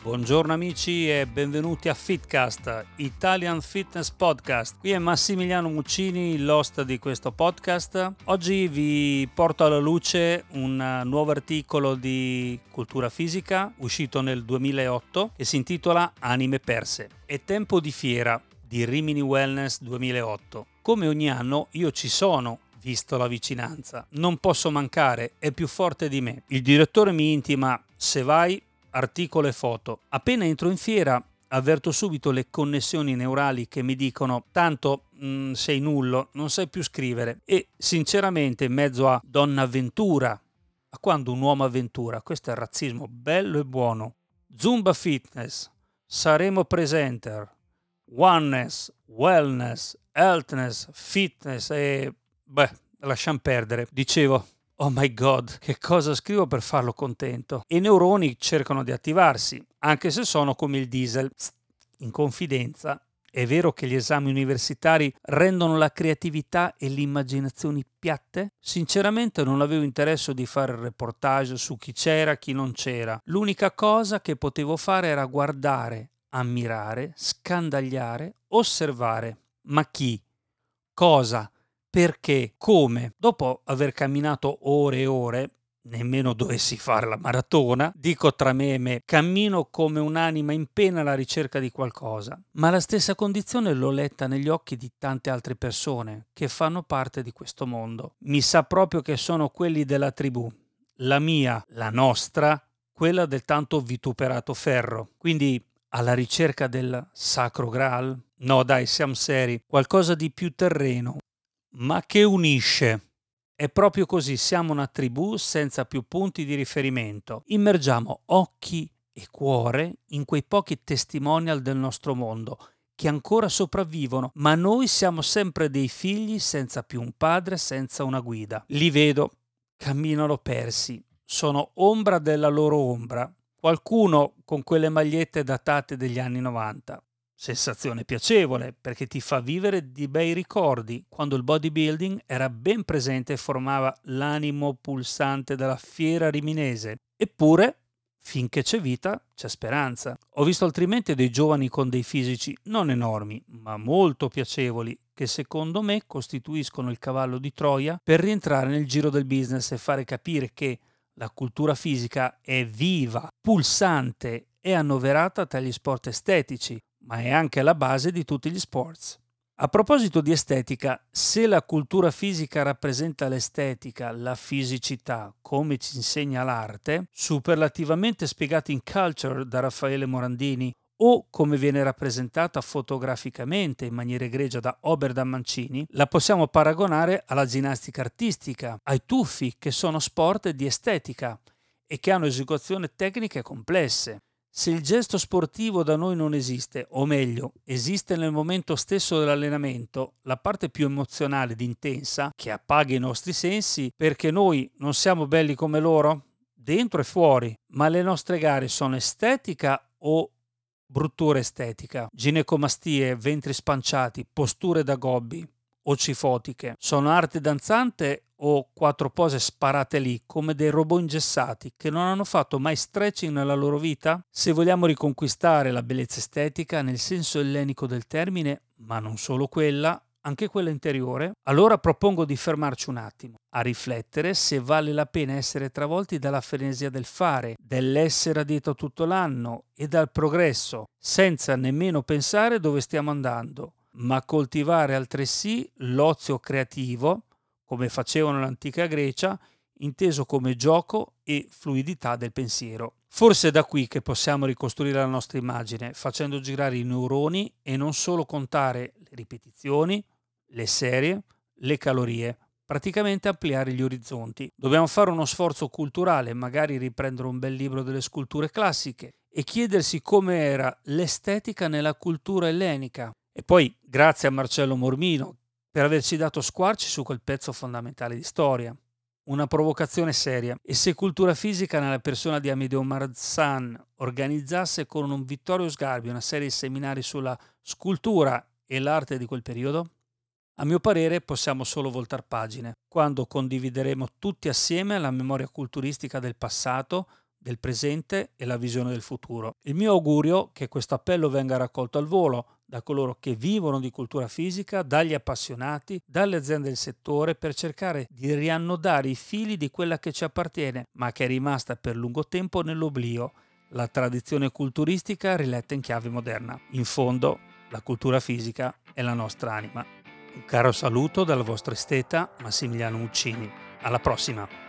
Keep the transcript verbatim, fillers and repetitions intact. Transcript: Buongiorno amici e benvenuti a FitCast, Italian Fitness Podcast. Qui è Massimiliano Muccini, l'host di questo podcast. Oggi vi porto alla luce un nuovo articolo di Cultura Fisica, uscito nel duemilaotto, che si intitola Anime perse. È tempo di fiera di Rimini Wellness duemilaotto. Come ogni anno io ci sono, visto la vicinanza. Non posso mancare, è più forte di me. Il direttore mi intima, se vai, articolo e foto. Appena entro in fiera avverto subito le connessioni neurali che mi dicono tanto mh, sei nullo, non sai più scrivere. E sinceramente in mezzo a donna avventura, a quando un uomo avventura, questo è il razzismo bello e buono. Zumba Fitness, saremo presenter, oneness, wellness, healthness, fitness e beh, lasciamo perdere. Dicevo, oh my god, che cosa scrivo per farlo contento? E i neuroni cercano di attivarsi, anche se sono come il diesel. In confidenza, è vero che gli esami universitari rendono la creatività e l'immaginazione piatte? Sinceramente non avevo interesse di fare il reportage su chi c'era, chi non c'era. L'unica cosa che potevo fare era guardare, ammirare, scandagliare, osservare. Ma chi? Cosa? Perché? Come? Dopo aver camminato ore e ore, nemmeno dovessi fare la maratona, dico tra me e me, cammino come un'anima in pena alla ricerca di qualcosa. Ma la stessa condizione l'ho letta negli occhi di tante altre persone che fanno parte di questo mondo. Mi sa proprio che sono quelli della tribù, la mia, la nostra, quella del tanto vituperato ferro. Quindi alla ricerca del sacro Graal? No dai, siamo seri, qualcosa di più terreno. Ma che unisce. È proprio così, siamo una tribù senza più punti di riferimento. Immergiamo occhi e cuore in quei pochi testimonial del nostro mondo che ancora sopravvivono, ma noi siamo sempre dei figli senza più un padre, senza una guida. Li vedo, camminano persi, sono ombra della loro ombra, qualcuno con quelle magliette datate degli anni novanta. Sensazione piacevole perché ti fa vivere di bei ricordi quando il bodybuilding era ben presente e formava l'animo pulsante della fiera riminese. Eppure, finché c'è vita, c'è speranza. Ho visto altrimenti dei giovani con dei fisici non enormi, ma molto piacevoli, che secondo me costituiscono il cavallo di Troia per rientrare nel giro del business e fare capire che la cultura fisica è viva, pulsante e annoverata tra gli sport estetici, ma è anche la base di tutti gli sport. A proposito di estetica, se la cultura fisica rappresenta l'estetica, la fisicità, come ci insegna l'arte, superlativamente spiegata in Culture da Raffaele Morandini, o come viene rappresentata fotograficamente in maniera egregia da Oberdam Mancini, la possiamo paragonare alla ginnastica artistica, ai tuffi, che sono sport di estetica e che hanno esecuzioni tecniche complesse. Se il gesto sportivo da noi non esiste, o meglio, esiste nel momento stesso dell'allenamento, la parte più emozionale ed intensa che appaga i nostri sensi perché noi non siamo belli come loro, dentro e fuori, ma le nostre gare sono estetica o bruttura estetica, ginecomastie, ventri spanciati, posture da gobbi o cifotiche, sono arte danzante o quattro pose sparate lì come dei robot ingessati che non hanno fatto mai stretching nella loro vita? Se vogliamo riconquistare la bellezza estetica nel senso ellenico del termine, ma non solo quella, anche quella interiore, allora propongo di fermarci un attimo a riflettere se vale la pena essere travolti dalla frenesia del fare, dell'essere a dieta tutto l'anno e dal progresso, senza nemmeno pensare dove stiamo andando, ma coltivare altresì l'ozio creativo, come facevano l'antica Grecia, inteso come gioco e fluidità del pensiero. Forse è da qui che possiamo ricostruire la nostra immagine, facendo girare i neuroni e non solo contare le ripetizioni, le serie, le calorie, praticamente ampliare gli orizzonti. Dobbiamo fare uno sforzo culturale, magari riprendere un bel libro delle sculture classiche e chiedersi come era l'estetica nella cultura ellenica. E poi, grazie a Marcello Mormino per averci dato squarci su quel pezzo fondamentale di storia. Una provocazione seria. E se cultura fisica nella persona di Amedeo Marzan organizzasse con un Vittorio Sgarbi una serie di seminari sulla scultura e l'arte di quel periodo? A mio parere possiamo solo voltar pagine, quando condivideremo tutti assieme la memoria culturistica del passato, del presente e la visione del futuro. Il mio augurio è che questo appello venga raccolto al volo da coloro che vivono di cultura fisica, dagli appassionati, dalle aziende del settore, per cercare di riannodare i fili di quella che ci appartiene, ma che è rimasta per lungo tempo nell'oblio, la tradizione culturistica riletta in chiave moderna. In fondo, la cultura fisica è la nostra anima. Un caro saluto dal vostro esteta Massimiliano Muccini. Alla prossima!